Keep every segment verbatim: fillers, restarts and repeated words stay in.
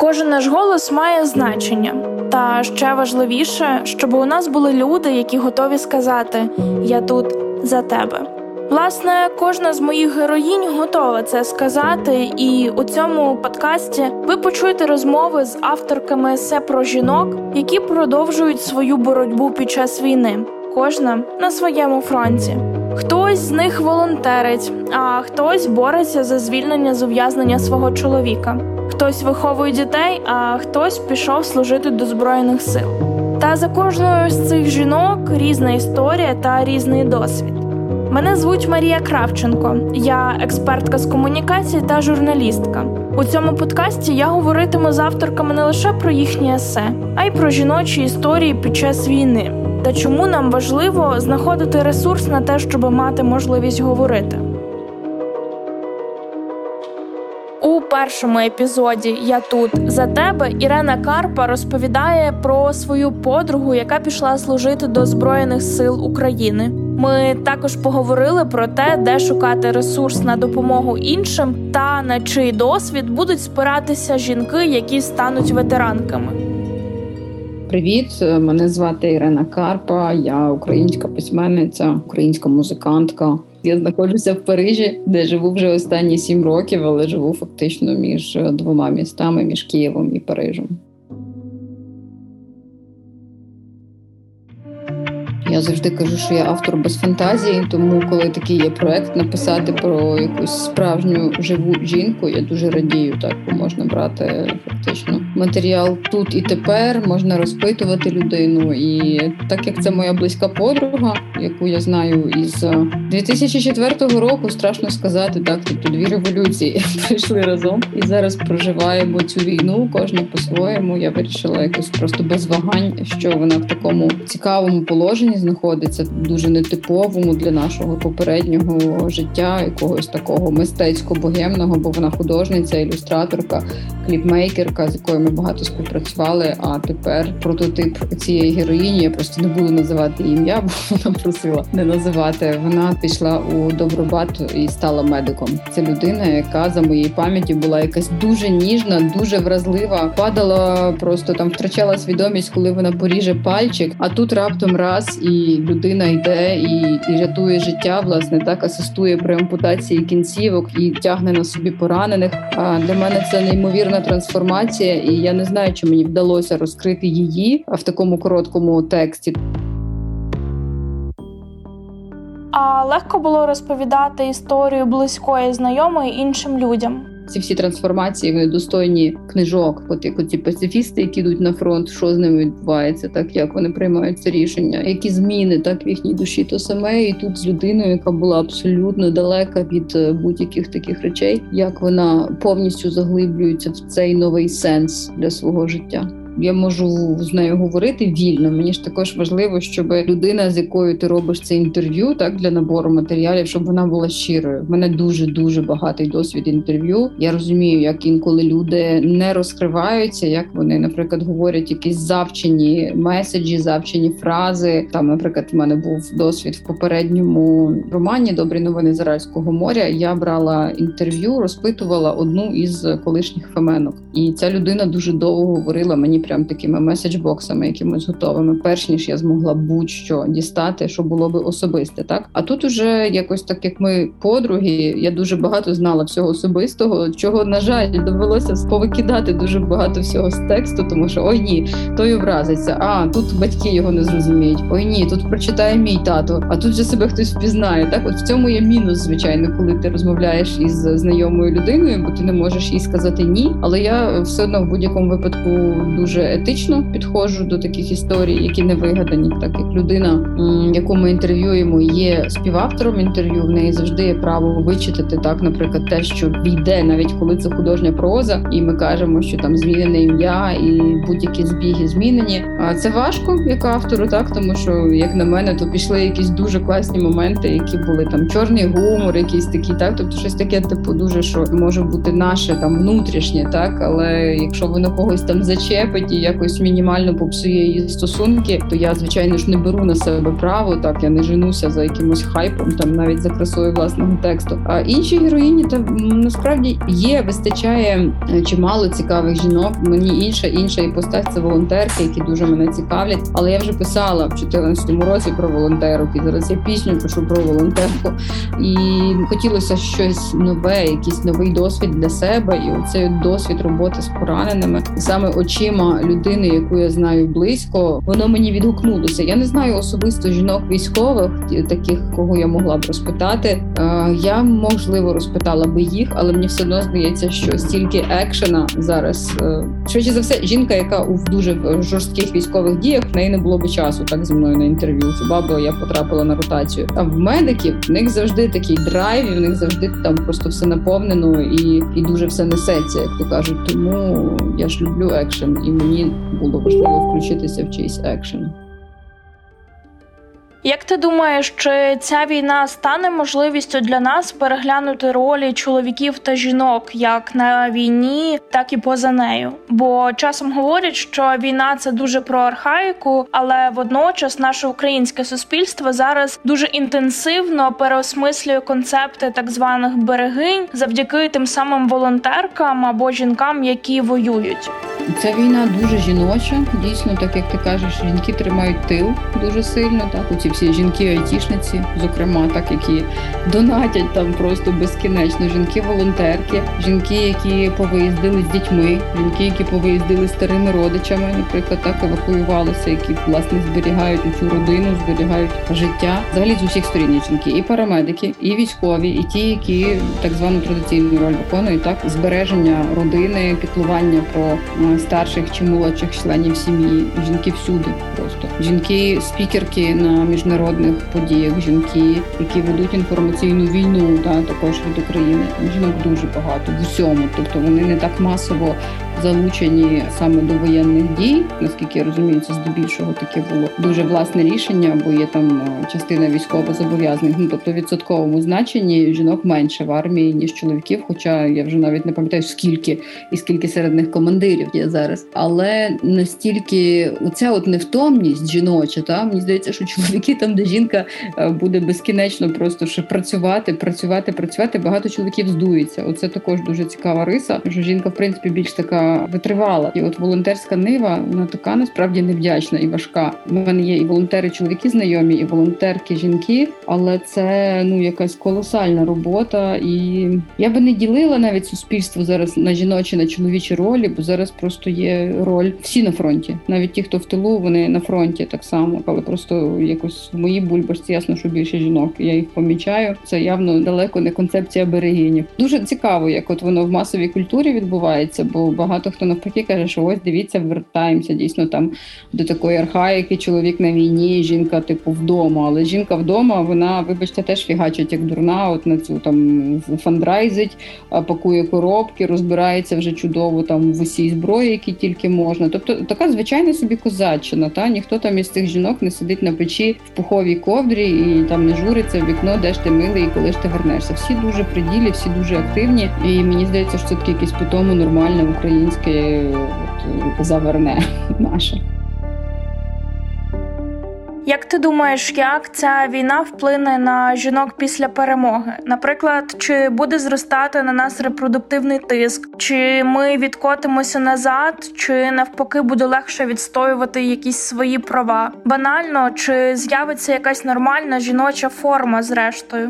Кожен наш голос має значення. Та ще важливіше, щоб у нас були люди, які готові сказати «Я тут за тебе». Власне, кожна з моїх героїнь готова це сказати, і у цьому подкасті ви почуєте розмови з авторками «Есе про жінок», які продовжують свою боротьбу під час війни, кожна на своєму фронті. Хтось з них волонтерить, а хтось бореться за звільнення з ув'язнення свого чоловіка. Хтось виховує дітей, а хтось пішов служити до Збройних сил. Та за кожною з цих жінок різна історія та різний досвід. Мене звуть Марія Кравченко, я експертка з комунікації та журналістка. У цьому подкасті я говоритиму з авторками не лише про їхні есе, а й про жіночі історії під час війни. Та чому нам важливо знаходити ресурс на те, щоб мати можливість говорити. У першому епізоді «Я тут за тебе» Ірена Карпа розповідає про свою подругу, яка пішла служити до Збройних сил України. Ми також поговорили про те, де шукати ресурс на допомогу іншим та на чий досвід будуть спиратися жінки, які стануть ветеранками. Привіт, мене звати Ірена Карпа, я українська письменниця, українська музикантка. Я знаходжуся в Парижі, де живу вже останні сім років, але живу фактично між двома містами, між Києвом і Парижем. Я завжди кажу, що я автор без фантазії, тому коли такий є проект написати про якусь справжню живу жінку, я дуже радію, так, бо можна брати фактично матеріал тут і тепер, можна розпитувати людину. І так як це моя близька подруга, яку я знаю із дві тисячі четвертого року, страшно сказати, так, тобто дві революції прийшли разом і зараз проживаємо цю війну, кожна по-своєму. Я вирішила якось просто без вагань, що вона в такому цікавому положенні знаходиться, дуже нетиповому для нашого попереднього життя, якогось такого мистецько-богемного, бо вона художниця, ілюстраторка, кліпмейкерка, з якою ми багато співпрацювали, а тепер прототип цієї героїні, я просто не буду називати її ім'я, бо вона просила не називати. Вона пішла у Добробат і стала медиком. Це людина, яка за моєї пам'яті була якась дуже ніжна, дуже вразлива, падала, просто там втрачала свідомість, коли вона поріже пальчик, а тут раптом раз і людина йде і, і рятує життя, власне, так, асистує при ампутації кінцівок і тягне на собі поранених. А для мене це неймовірна трансформація, і я не знаю, чи мені вдалося розкрити її в такому короткому тексті. А легко було розповідати історію близької знайомої іншим людям? Ці всі трансформації, вони достойні книжок. От як оці пацифісти, які йдуть на фронт, що з ними відбувається, так, як вони приймають це рішення, які зміни, так, в їхній душі, то саме. І тут з людиною, яка була абсолютно далека від будь-яких таких речей, як вона повністю заглиблюється в цей новий сенс для свого життя. Я можу з нею говорити вільно. Мені ж також важливо, щоб людина, з якою ти робиш це інтерв'ю, так, для набору матеріалів, щоб вона була щирою. В мене дуже-дуже багатий досвід інтерв'ю. Я розумію, як інколи люди не розкриваються, як вони, наприклад, говорять якісь завчені меседжі, завчені фрази. Там, наприклад, в мене був досвід в попередньому романі «Добрі новини з Аральського моря». Я брала інтерв'ю, розпитувала одну із колишніх феменок. І ця людина дуже довго говорила мені прям такими меседж-боксами, якимось готовими, перш ніж я змогла будь-що дістати, що було би особисте, так? А тут уже якось так, як ми подруги, я дуже багато знала всього особистого, чого, на жаль, довелося повикидати дуже багато всього з тексту, тому що, ой ні, той образиться, а тут батьки його не зрозуміють, ой ні, тут прочитає мій тато, а тут же себе хтось впізнає, так? От в цьому є мінус, звичайно, коли ти розмовляєш із знайомою людиною, бо ти не можеш їй сказати ні, але я все одно в будь-якому випадку дуже етично підходжу до таких історій, які не вигадані, так як людина, яку ми інтерв'юємо, є співавтором інтерв'ю, в неї завжди є право вичитати, так, наприклад, те, що війде, навіть коли це художня проза, і ми кажемо, що там змінене ім'я і будь-які збіги змінені. А це важко, як автору, так, тому що, як на мене, то пішли якісь дуже класні моменти, які були там чорний гумор, якийсь такий, так, тобто щось таке, типу, дуже, що може бути наше, там, внутрішнє, так, але якщо воно когось там зачепить, терпить і якось мінімально попсує її стосунки, то я, звичайно ж, не беру на себе право, так, я не женуся за якимось хайпом, там, навіть за красою власного тексту. А інші героїні, там, насправді, є, вистачає чимало цікавих жінок. Мені інша, інша іпостась – це волонтерки, які дуже мене цікавлять. Але я вже писала в чотирнадцятому році про волонтерок, і зараз я пісню пишу про волонтерку. І хотілося щось нове, якийсь новий досвід для себе, і оцей досвід роботи з пораненими, саме очима людини, яку я знаю близько, воно мені відгукнулося. Я не знаю особисто жінок військових, таких, кого я могла б розпитати. Я, можливо, розпитала би їх, але мені все одно здається, що стільки екшена зараз. Швидше за все, жінка, яка у дуже жорстких військових діях, в неї не було б часу так зі мною на інтерв'ю. Хіба б я потрапила на ротацію. А в медиків, в них завжди такий драйв, і в них завжди там просто все наповнено і, і дуже все несеться, як то кажуть. Тому я ж люблю екшен, і мені було важливо включитися в чийсь екшен. Як ти думаєш, чи ця війна стане можливістю для нас переглянути ролі чоловіків та жінок як на війні, так і поза нею? Бо часом говорять, що війна – це дуже про архаїку, але водночас наше українське суспільство зараз дуже інтенсивно переосмислює концепти так званих берегинь завдяки тим самим волонтеркам або жінкам, які воюють. Ця війна дуже жіноча, дійсно, так як ти кажеш, жінки тримають тил дуже сильно, так, оці всі жінки-айтішниці, зокрема, так, які донатять там просто безкінечно, жінки-волонтерки, жінки, які повиїздили з дітьми, жінки, які повиїздили з старими родичами, наприклад, так, евакуювалися, які, власне, зберігають цю родину, зберігають життя. Взагалі з усіх сторін жінки, і парамедики, і військові, і ті, які так звану традиційну роль виконують, так, збереження родини, піклування про старших чи молодших членів сім'ї. Жінки всюди просто. Жінки-спікерки на міжнародних подіях, жінки, які ведуть інформаційну війну, та, також від України. Жінок дуже багато в усьому. Тобто вони не так масово залучені саме до воєнних дій. Наскільки я розумію, це здебільшого таке було дуже власне рішення, бо є там частина військовозобов'язаних. Ну, тобто в відсотковому значенні жінок менше в армії, ніж чоловіків, хоча я вже навіть не пам'ятаю, скільки і скільки серед них командирів є зараз. Але настільки оця от невтомність жіноча, та, мені здається, що чоловіки там, де жінка буде безкінечно просто ще працювати, працювати, працювати, багато чоловіків здується. Оце також дуже цікава риса, що жінка, в принципі, більш така витривала. І от волонтерська нива, вона така насправді невдячна і важка. У мене є і волонтери-чоловіки знайомі, і волонтерки-жінки, але це, ну, якась колосальна робота. І я би не ділила навіть суспільство зараз на жіночі, на чоловічі ролі, бо зараз просто є роль всі на фронті. Навіть ті, хто в тилу, вони на фронті так само, але просто якось в моїй бульбашці ясно, що більше жінок. Я їх помічаю. Це явно далеко не концепція берегинів. Дуже цікаво, як от воно в масовій культурі відбувається, бо багато хто навпаки каже, що ось, дивіться, вертаємося дійсно там до такої архаїки, чоловік на війні, жінка типу вдома. Але жінка вдома, вона, вибачте, теж фігачить як дурна, от на цю там фандрайзить, пакує коробки, розбирається вже чудово там в усій зброї, які тільки можна. Тобто така звичайна собі козаччина, та ніхто там із цих жінок не сидить на печі в пуховій ковдрі і там не журиться в вікно, де ж ти милий і коли ж ти вернешся. Всі дуже при ділі, всі дуже активні, і мені здається, що це таке якесь питомо нормальне в Україні. Українське заверне наше. Як ти думаєш, як ця війна вплине на жінок після перемоги? Наприклад, чи буде зростати на нас репродуктивний тиск? Чи ми відкотимося назад? Чи навпаки буде легше відстоювати якісь свої права? Банально, чи з'явиться якась нормальна жіноча форма зрештою?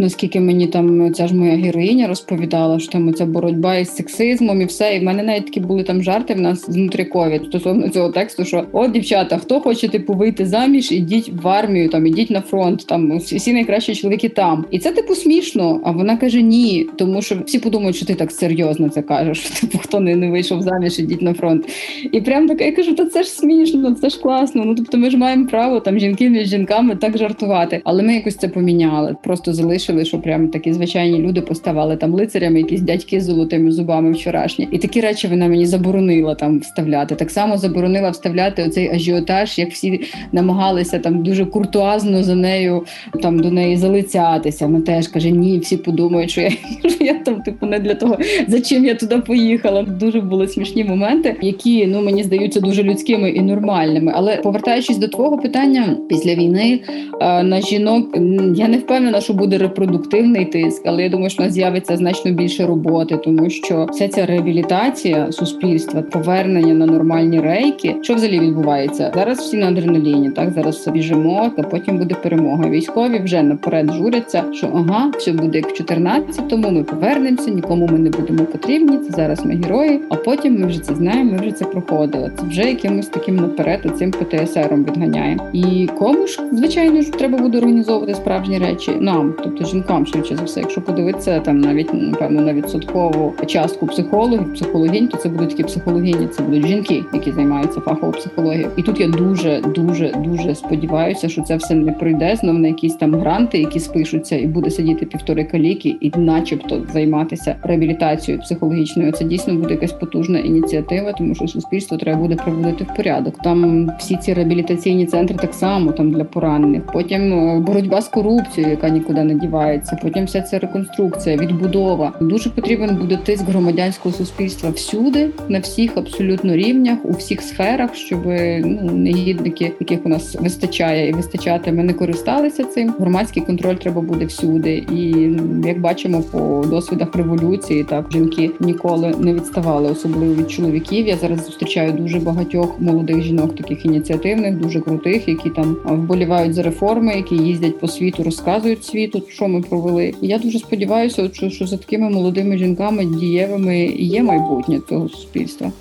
Наскільки мені там ця ж моя героїня розповідала, що там ця боротьба із сексизмом і все, і в мене навіть такі були там жарти в нас з внутрікові стосовно цього тексту, що от, дівчата, хто хоче типу вийти заміж, ідіть в армію, там ідіть на фронт, там всі найкращі чоловіки там. І це типу смішно, а вона каже ні, тому що всі подумають, що ти так серйозно це кажеш, що типу хто не, не вийшов заміж, ідіть на фронт. І прям так я кажу, та це ж смішно, це ж класно. Ну тобто ми ж маємо право там жінки між жінками так жартувати, але ми якось це поміняли, просто залиш вирішили, що прям такі звичайні люди поставали там лицарями, якісь дядьки з золотими зубами вчорашні. І такі речі вона мені заборонила там вставляти. Так само заборонила вставляти оцей ажіотаж, як всі намагалися там дуже куртуазно за нею, там до неї залицятися. Вона теж каже, ні, всі подумають, що я, що я там типу не для того, за чим я туди поїхала. Дуже були смішні моменти, які, ну, мені здаються дуже людськими і нормальними. Але повертаючись до твого питання, після війни на жінок, я не впевнена, що буде репродуктивний тиск, але я думаю, що в нас з'явиться значно більше роботи, тому що вся ця реабілітація суспільства, повернення на нормальні рейки, що взагалі відбувається? Зараз всі на адреналіні, так, зараз все біжимо, а потім буде перемога. Військові вже наперед журяться, що ага, все буде як в чотирнадцятому, ми повернемося, нікому ми не будемо потрібні, це зараз ми герої, а потім ми вже це знаємо, ми вже це проходили. Це вже якимось таким наперед оцим ПТСРом відганяємо. І кому ж, звичайно ж, треба буде організовувати справжні речі? Нам, тобто жінкам, швидше за все. Якщо подивитися там навіть, напевно, на відсоткову частку психологів, психологінь, то це будуть такі психологині, це будуть жінки, які займаються фаховою психологією. І тут я дуже, дуже, дуже сподіваюся, що це все не пройде знов на якісь там гранти, які спишуться, і буде сидіти півтори каліки і начебто займатися реабілітацією психологічною. Це дійсно буде якась потужна ініціатива, тому що суспільство треба буде приводити в порядок. Там всі ці реабілітаційні центри так само, там для поранених. Потім боротьба з корупцією, яка нікуди не дівається. Потім вся ця реконструкція, відбудова. Дуже потрібен буде тиск громадянського суспільства всюди, на всіх абсолютно рівнях, у всіх сферах, щоб, ну, негідники, яких у нас вистачає і вистачатиме, не користалися цим. Громадський контроль треба буде всюди. І як бачимо по досвідах революції, так, жінки ніколи не відставали, особливо від чоловіків. Я зараз зустрічаю дуже багатьох молодих жінок, таких ініціативних, дуже крутих, які там вболівають за реформи, які їздять по світу, розказують світу, що ми провели. І я дуже сподіваюся, що, що за такими молодими жінками дієвими є майбутнє цього суспільства.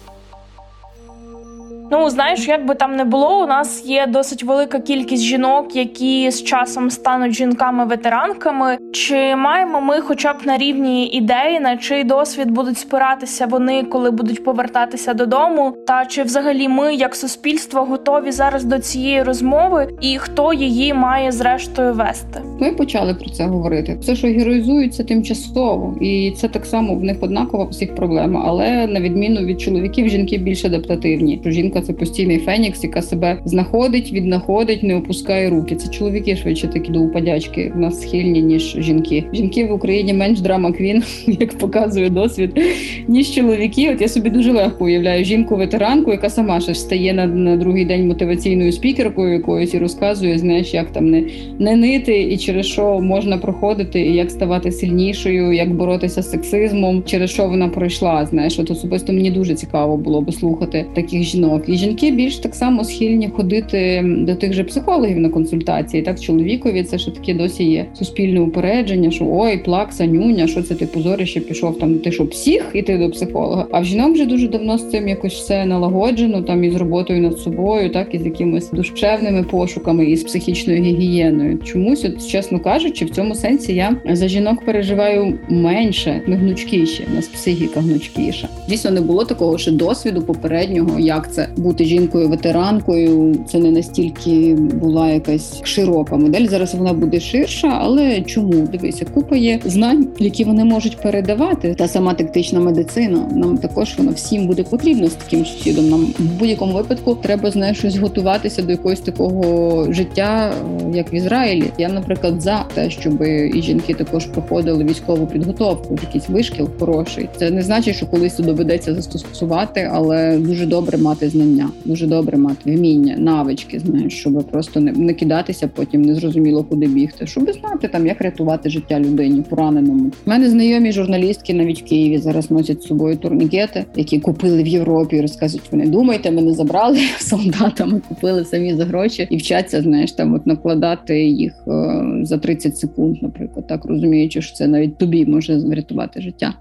Ну, знаєш, як би там не було, у нас є досить велика кількість жінок, які з часом стануть жінками-ветеранками. Чи маємо ми хоча б на рівні ідеї, на чий досвід будуть спиратися вони, коли будуть повертатися додому? Та чи взагалі ми, як суспільство, готові зараз до цієї розмови? І хто її має, зрештою, вести? Ми почали про це говорити. Все, що героїзується, тимчасово. І це так само, в них однакова всіх проблема. Але, на відміну від чоловіків, жінки більш адаптативні. Жінка це постійний фенікс, яка себе знаходить, віднаходить, не опускає руки. Це чоловіки швидше такі до упадячки в нас схильні, ніж жінки. Жінки в Україні менш драма-квін, як показує досвід, ніж чоловіки. От я собі дуже легко уявляю жінку-ветеранку, яка сама ще стає на, на другий день мотиваційною спікеркою якоюсь і розказує, знаєш, як там не, не нити і через що можна проходити, і як ставати сильнішою, як боротися з сексизмом, через що вона пройшла, знаєш. От особисто мені дуже цікаво було б слухати таких жінок. І жінки більш так само схильні ходити до тих же психологів на консультації. Так, чоловікові це ще таке досі є суспільне упередження, що ой, плакса, нюня, що це ти позорище пішов, там ти що, псих, і ти до психолога. А в жінок вже дуже давно з цим якось все налагоджено, там і з роботою над собою, так, і з якимись душевними пошуками, і з психічною гігієною. Чомусь, от, чесно кажучи, в цьому сенсі я за жінок переживаю менше, ми гнучкіші, у нас психіка гнучкіша. Дійсно, не було такого ще досвіду попереднього, як це бути жінкою-ветеранкою, це не настільки була якась широка модель. Зараз вона буде ширша, але чому? Дивися, купа є знань, які вони можуть передавати. Та сама тактична медицина, нам також вона всім буде потрібна з таким сусідом. Нам в будь-якому випадку треба, знаєш, щось готуватися до якогось такого життя, як в Ізраїлі. Я, наприклад, за те, щоб і жінки також проходили військову підготовку, якийсь вишкіл хороший. Це не значить, що колись це доведеться застосувати, але дуже добре мати знання. Дуже добре мати вміння, навички, знаєш, щоб просто не, не кидатися потім, не зрозуміло куди бігти, щоб знати там, як рятувати життя людині пораненому. У мене знайомі журналістки навіть в Києві зараз носять з собою турнікети, які купили в Європі, розказують, ви не думайте, мене забрали солдатами, купили самі за гроші і вчаться, знаєш, там от накладати їх е, за тридцять секунд, наприклад, так, розуміючи, що це навіть тобі може врятувати життя.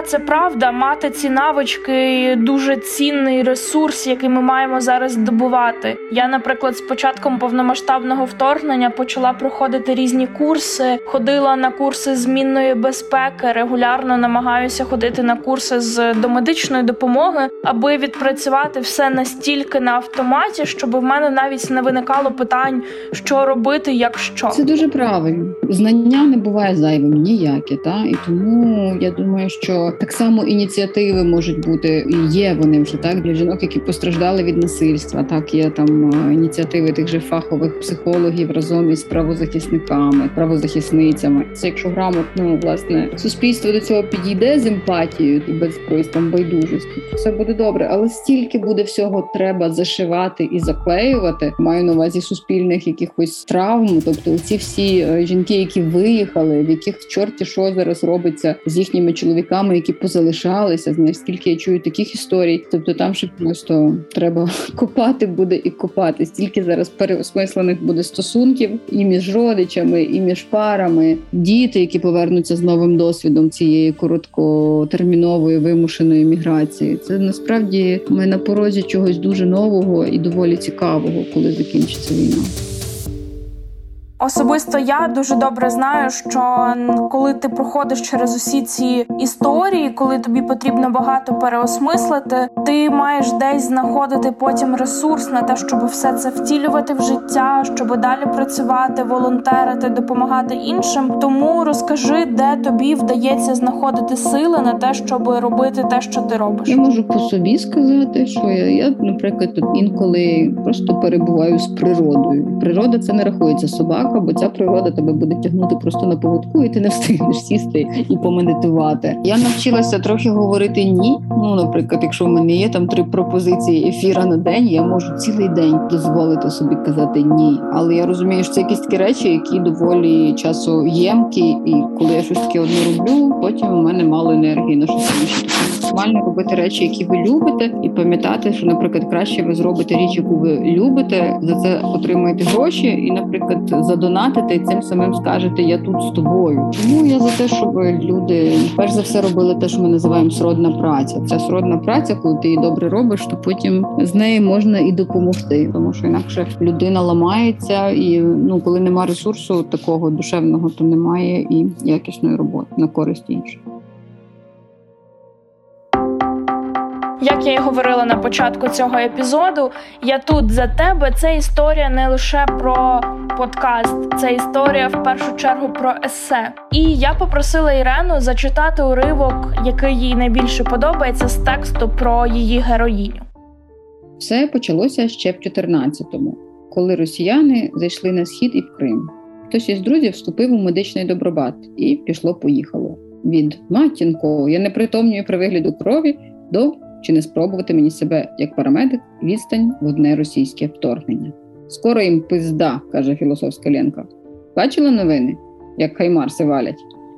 Да, це правда, мати ці навички – дуже цінний ресурс, який ми маємо зараз здобувати. Я, наприклад, з початком повномасштабного вторгнення почала проходити різні курси, ходила на курси з мінної безпеки, регулярно намагаюся ходити на курси з домедичної допомоги, аби відпрацювати все настільки на автоматі, щоб в мене навіть не виникало питань, що робити, якщо. Це дуже правильно. Знання не буває зайвим ніякі, та? І тому я думаю, що так само ініціативи можуть бути, і є вони вже, так, для жінок, які постраждали від насильства. Так, є там ініціативи тих же фахових психологів разом із правозахисниками, правозахисницями. Це якщо грамотно, власне, суспільство до цього підійде з емпатією і без якоїсь там байдужості, все буде добре. Але стільки буде всього треба зашивати і заклеювати, маю на увазі суспільних якихось травм, тобто ці всі жінки, які виїхали, в яких в чорті що зараз робиться з їхніми чоловіками, які позалишалися, знаєш, скільки я чую таких історій. Тобто там ще просто треба копати буде і копати. Стільки зараз переосмислених буде стосунків і між родичами, і між парами. Діти, які повернуться з новим досвідом цієї короткотермінової вимушеної міграції. Це насправді ми на порозі чогось дуже нового і доволі цікавого, коли закінчиться війна. Особисто я дуже добре знаю, що коли ти проходиш через усі ці історії, коли тобі потрібно багато переосмислити, ти маєш десь знаходити потім ресурс на те, щоб все це втілювати в життя, щоб далі працювати, волонтерити, допомагати іншим. Тому розкажи, де тобі вдається знаходити сили на те, щоб робити те, що ти робиш. Я можу по собі сказати, що я, я наприклад, інколи просто перебуваю з природою. Природа – це не рахується собака, бо ця природа тебе буде тягнути просто на поводку, і ти не встигнеш сісти і помедитувати. Я навчилася трохи говорити «ні». Ну, наприклад, якщо в мене є там три пропозиції ефіра на день, я можу цілий день дозволити собі казати «ні». Але я розумію, що це якісь такі речі, які доволі часоємкі, і коли я щось таке одне роблю, потім у мене мало енергії на щось інше. Максимально робити речі, які ви любите, і пам'ятати, що, наприклад, краще ви зробите річ, яку ви любите, за це отримаєте гроші і, наприклад, задонатите, і цим самим скажете «я тут з тобою». Тому я за те, щоб люди, перш за все, робили те, що ми називаємо сродна праця. Ця сродна праця, коли ти її добре робиш, то потім з неї можна і допомогти, тому що інакше людина ламається, і ну, коли немає ресурсу такого душевного, то немає і якісної роботи на користь інших. Як я і говорила на початку цього епізоду, «Я тут за тебе» – це історія не лише про подкаст, це історія в першу чергу про есе. І я попросила Ірену зачитати уривок, який їй найбільше подобається, з тексту про її героїню. Все почалося ще в чотирнадцятому, коли росіяни зайшли на Схід і в Крим. Хтось із друзів вступив у медичний Добробат і пішло-поїхало. Від «матінко, я непритомнюю при вигляду крові» до «Чи не спробувати мені себе як парамедик відстань в одне російське вторгнення?» «Скоро їм пизда», – каже філософська Ленка. «Бачила новини? Як хаймарси валять?»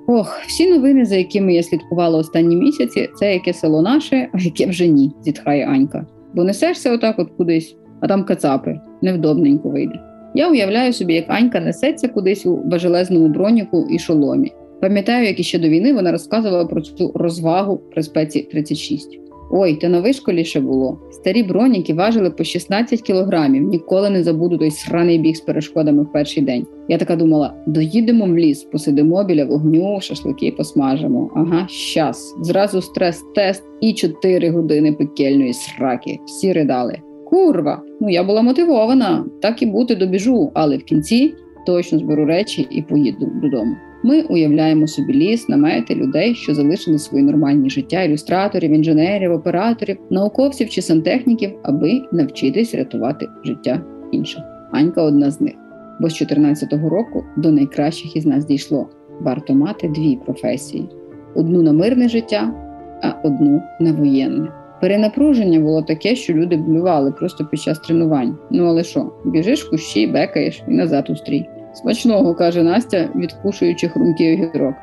«Ох, всі новини, за якими я слідкувала останні місяці, це яке село наше, а яке вже ні», – зітхає Анька. «Бо несешся отак от кудись, а там кацапи, невдобненько вийде». Я уявляю собі, як Анька несеться кудись у важелезному броніку і шоломі. Пам'ятаю, як іще до війни вона розказувала про цю розвагу при спеці тридцять шість. Ой, та на вишколі ще було. Старі броніки важили по шістнадцять кілограмів. Ніколи не забуду той сраний біг з перешкодами в перший день. Я така думала, доїдемо в ліс, посидимо біля вогню, шашлики посмажимо. Ага, щас. Зразу стрес-тест і чотири години пекельної сраки. Всі ридали. Курва! Ну, я була мотивована. Так і бути, добіжу. Але в кінці точно зберу речі і поїду додому. Ми уявляємо собі ліс, намети, людей, що залишили свої нормальні життя, ілюстраторів, інженерів, операторів, науковців чи сантехніків, аби навчитись рятувати життя інших. Анька одна з них. Бо з чотирнадцятого року до найкращих із нас дійшло. Варто мати дві професії. Одну на мирне життя, а одну на воєнне. Перенапруження було таке, що люди блювали просто під час тренувань. Ну але що, біжиш в кущі, бекаєш і назад у стрій. «Смачного», – каже Настя, відкушуючи хрумкий огірок.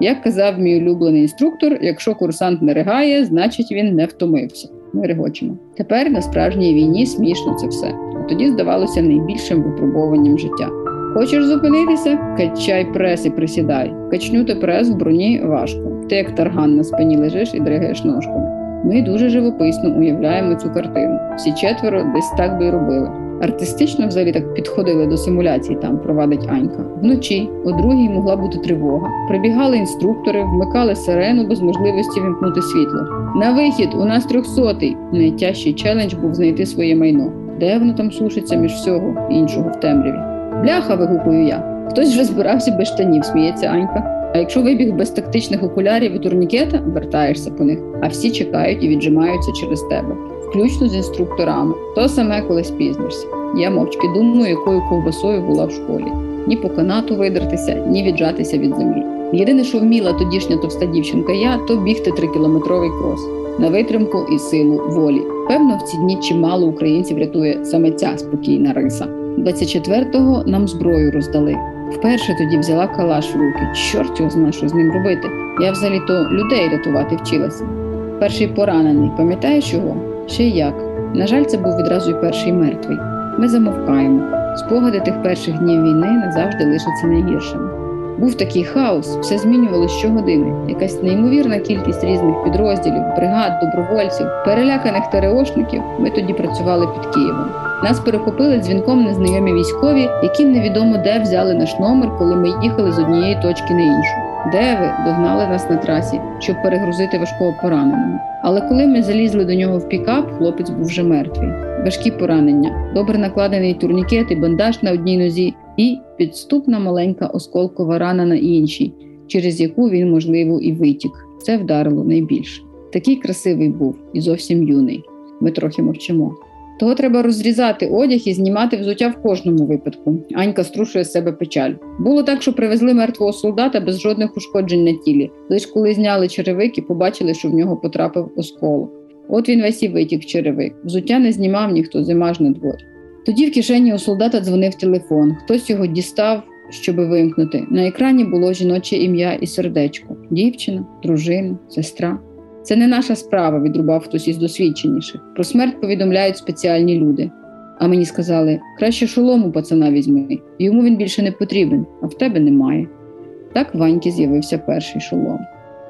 Як казав мій улюблений інструктор, якщо курсант не ригає, значить він не втомився. Ми регочемо. Тепер на справжній війні смішно це все. Тоді здавалося найбільшим випробуванням життя. Хочеш зупинитися? Качай прес і присідай. Качнути прес в броні важко. Ти як тарган на спині лежиш і дригаєш ножками. Ми дуже живописно уявляємо цю картину. Всі четверо десь так би й робили. Артистично взагалі так підходили до симуляцій, там провадить Анька. Вночі, о другій могла бути тривога. Прибігали інструктори, вмикали сирену без можливості вімкнути світло. На вихід, у нас трьохсотий. Найтяжчий челендж був знайти своє майно. Де воно там сушиться між всього іншого в темряві? Бляха, вигукую я. Хтось вже збирався без штанів, сміється Анька. А якщо вибіг без тактичних окулярів і турнікета, вертаєшся по них, а всі чекають і віджимаються через тебе. Включно з інструкторами. То саме, коли спізнишся. Я мовчки думаю, якою ковбасою була в школі. Ні по канату видертися, ні віджатися від землі. Єдине, що вміла тодішня товста дівчинка я, то бігти трикілометровий крос. На витримку і силу волі. Певно, в ці дні чимало українців рятує саме ця спокійна риса. двадцять четвертого нам зброю роздали. Вперше тоді взяла калаш в руки. Чорт його знає, що з ним робити. Я взагалі-то людей рятувати вчилася. Перший поранений, пам'ятаєш його? Ще як. На жаль, це був відразу й перший мертвий. Ми замовкаємо. Спогади тих перших днів війни назавжди лишаться найгіршими. Був такий хаос, все змінювалося щогодини. Якась неймовірна кількість різних підрозділів, бригад, добровольців, переляканих тереошників. Ми тоді працювали під Києвом. Нас перехопили дзвінком незнайомі військові, яким невідомо де взяли наш номер, коли ми їхали з однієї точки на іншу. Де ви догнали нас на трасі, щоб перегрузити важкого пораненого. Але коли ми залізли до нього в пікап, хлопець був вже мертвий. Важкі поранення, добре накладений турнікет і бандаж на одній нозі, і підступна маленька осколкова рана на іншій, через яку він, можливо, і витік. Це вдарило найбільше. Такий красивий був і зовсім юний. Ми трохи мовчимо. Того треба розрізати одяг і знімати взуття в кожному випадку. Анька струшує з себе печаль. Було так, що привезли мертвого солдата без жодних ушкоджень на тілі. Лише коли зняли черевики, побачили, що в нього потрапив осколок. От він весь і витік черевик. Взуття не знімав ніхто, зима ж на дворі. Тоді в кишені у солдата дзвонив телефон. Хтось його дістав, щоб вимкнути. На екрані було жіноче ім'я і сердечко. Дівчина, дружина, сестра. Це не наша справа, відрубав хтось із досвідченіших. Про смерть повідомляють спеціальні люди. А мені сказали, краще шолому пацана візьми, йому він більше не потрібен, а в тебе немає. Так Ваньки з'явився перший шолом.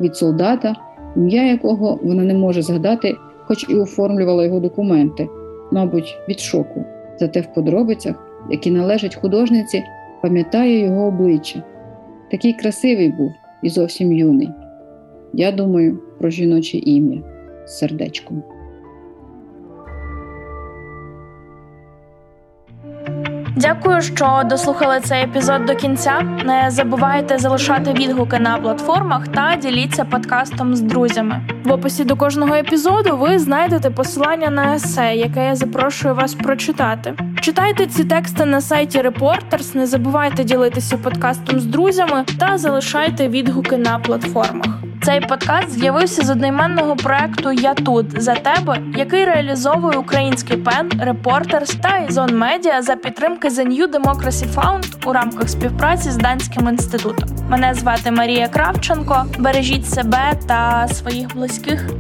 Від солдата, ім'я якого вона не може згадати, хоч і оформлювала його документи. Мабуть, від шоку. Зате в подробицях, які належать художниці, пам'ятає його обличчя. Такий красивий був і зовсім юний. Я думаю про жіноче ім'я з сердечком. Дякую, що дослухали цей епізод до кінця. Не забувайте залишати відгуки на платформах та діліться подкастом з друзями. В описі до кожного епізоду ви знайдете посилання на есе, яке я запрошую вас прочитати. Читайте ці тексти на сайті Reporters, не забувайте ділитися подкастом з друзями та залишайте відгуки на платформах. Цей подкаст з'явився з одноіменного проекту «Я тут, за тебе», який реалізовує український пен, Reporters та IZONE Media за підтримки The New Democracy Fund у рамках співпраці з Данським інститутом. Мене звати Марія Кравченко. Бережіть себе та своїх близьких.